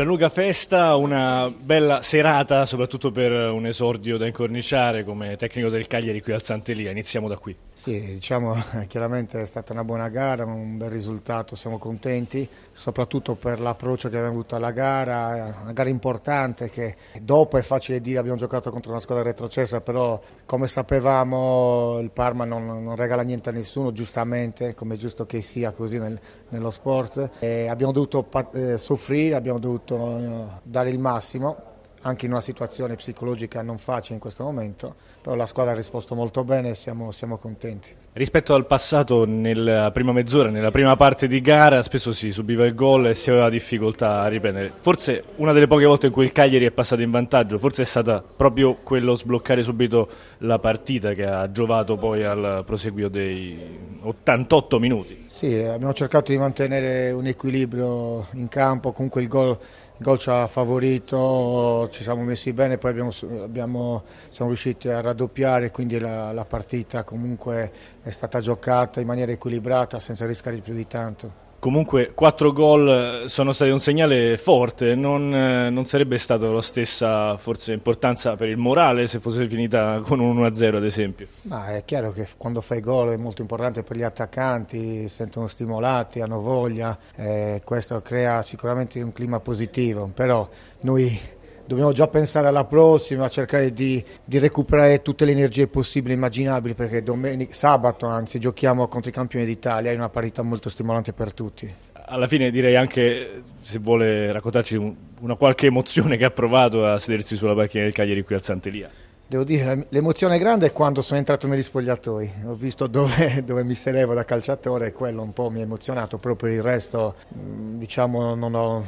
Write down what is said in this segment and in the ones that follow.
Gianluca Festa, una bella serata soprattutto per un esordio da incorniciare come tecnico del Cagliari qui al Sant'Elia, iniziamo da qui. Sì, diciamo chiaramente è stata una buona gara, un bel risultato, siamo contenti soprattutto per l'approccio che abbiamo avuto alla gara, una gara importante che dopo è facile dire abbiamo giocato contro una squadra retrocessa, però come sapevamo il Parma non regala niente a nessuno, giustamente, come è giusto che sia così nello sport, e abbiamo dovuto soffrire, abbiamo dovuto dare il massimo anche in una situazione psicologica non facile in questo momento, però la squadra ha risposto molto bene e siamo contenti. Rispetto al passato, nella prima mezz'ora, nella prima parte di gara spesso si subiva il gol e si aveva difficoltà a riprendere, forse una delle poche volte in cui il Cagliari è passato in vantaggio forse è stata proprio quello sbloccare subito la partita che ha giovato poi al proseguio dei 88 minuti. Sì, abbiamo cercato di mantenere un equilibrio in campo, comunque il gol ci ha favorito, ci siamo messi bene, poi siamo riusciti a raddoppiare, quindi la partita comunque è stata giocata in maniera equilibrata senza rischiare più di tanto. Comunque 4 gol sono stati un segnale forte, non sarebbe stata la stessa forse importanza per il morale se fosse finita con un 1-0 ad esempio. Ma è chiaro che quando fai gol è molto importante per gli attaccanti, si sentono stimolati, hanno voglia, questo crea sicuramente un clima positivo, però noi dobbiamo già pensare alla prossima, cercare di recuperare tutte le energie possibili e immaginabili, perché sabato anzi giochiamo contro i campioni d'Italia, è una partita molto stimolante per tutti. Alla fine direi anche, se vuole raccontarci una qualche emozione che ha provato a sedersi sulla panchina del Cagliari qui al Sant'Elia. Devo dire, l'emozione grande è quando sono entrato negli spogliatoi, ho visto dove mi sedevo da calciatore e quello un po' mi ha emozionato, proprio il resto diciamo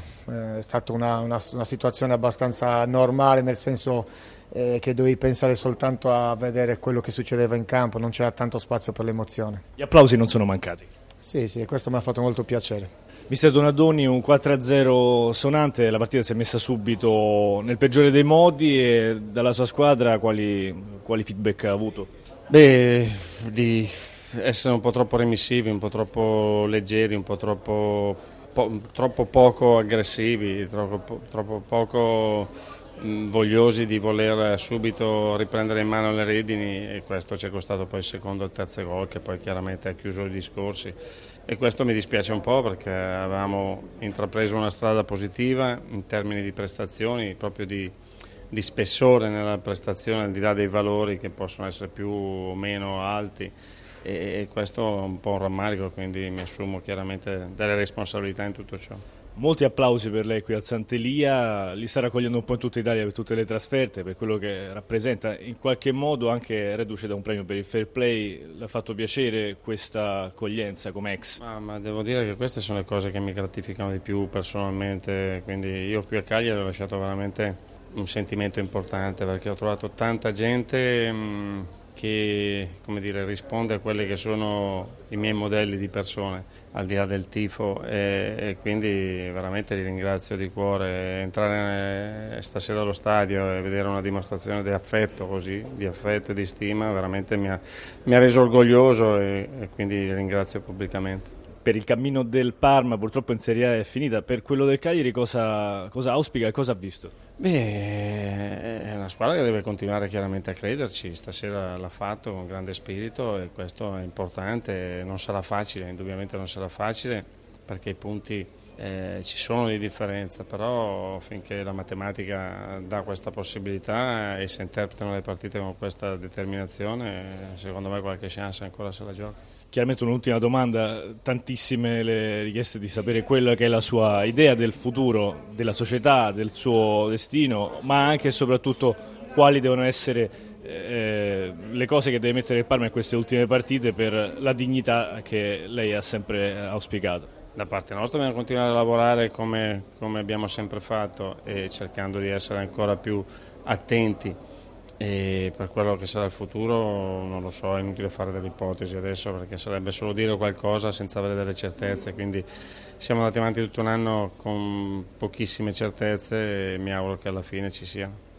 è stata una situazione abbastanza normale, nel senso che dovevi pensare soltanto a vedere quello che succedeva in campo, non c'era tanto spazio per l'emozione. Gli applausi non sono mancati? Sì, questo mi ha fatto molto piacere. Mister Donadoni, un 4-0 sonante, la partita si è messa subito nel peggiore dei modi, e dalla sua squadra quali feedback ha avuto? Beh, di essere un po' troppo remissivi, un po' troppo leggeri, un po' troppo poco aggressivi, troppo poco vogliosi di voler subito riprendere in mano le redini, e questo ci è costato poi il secondo e il terzo gol che poi chiaramente ha chiuso i discorsi, e questo mi dispiace un po' perché avevamo intrapreso una strada positiva in termini di prestazioni, proprio di spessore nella prestazione al di là dei valori che possono essere più o meno alti, e questo è un po' un rammarico, quindi mi assumo chiaramente delle responsabilità in tutto ciò. Molti applausi per lei qui al Sant'Elia, li sta raccogliendo un po' in tutta Italia per tutte le trasferte, per quello che rappresenta, in qualche modo anche reduce da un premio per il fair play, le ha fatto piacere questa accoglienza come ex? Ma devo dire che queste sono le cose che mi gratificano di più personalmente, quindi io qui a Cagliari ho lasciato veramente un sentimento importante perché ho trovato tanta gente che, come dire, risponde a quelli che sono i miei modelli di persone al di là del tifo, e quindi veramente li ringrazio di cuore. Entrare stasera allo stadio e vedere una dimostrazione di affetto così, di affetto e di stima, veramente mi ha reso orgoglioso, e quindi li ringrazio pubblicamente. Per il cammino del Parma purtroppo in Serie A è finita, per quello del Cagliari cosa auspica e cosa ha visto? Beh, è una squadra che deve continuare chiaramente a crederci, stasera l'ha fatto con grande spirito e questo è importante, non sarà facile, indubbiamente non sarà facile perché i punti ci sono di differenza, però finché la matematica dà questa possibilità e si interpretano le partite con questa determinazione, secondo me qualche chance ancora se la gioca. Chiaramente un'ultima domanda, tantissime le richieste di sapere quella che è la sua idea del futuro, della società, del suo destino, ma anche e soprattutto quali devono essere le cose che deve mettere il Parma in queste ultime partite per la dignità che lei ha sempre auspicato. Da parte nostra dobbiamo continuare a lavorare come abbiamo sempre fatto, e cercando di essere ancora più attenti. E per quello che sarà il futuro non lo so, è inutile fare delle ipotesi adesso perché sarebbe solo dire qualcosa senza avere delle certezze, quindi siamo andati avanti tutto un anno con pochissime certezze e mi auguro che alla fine ci siano.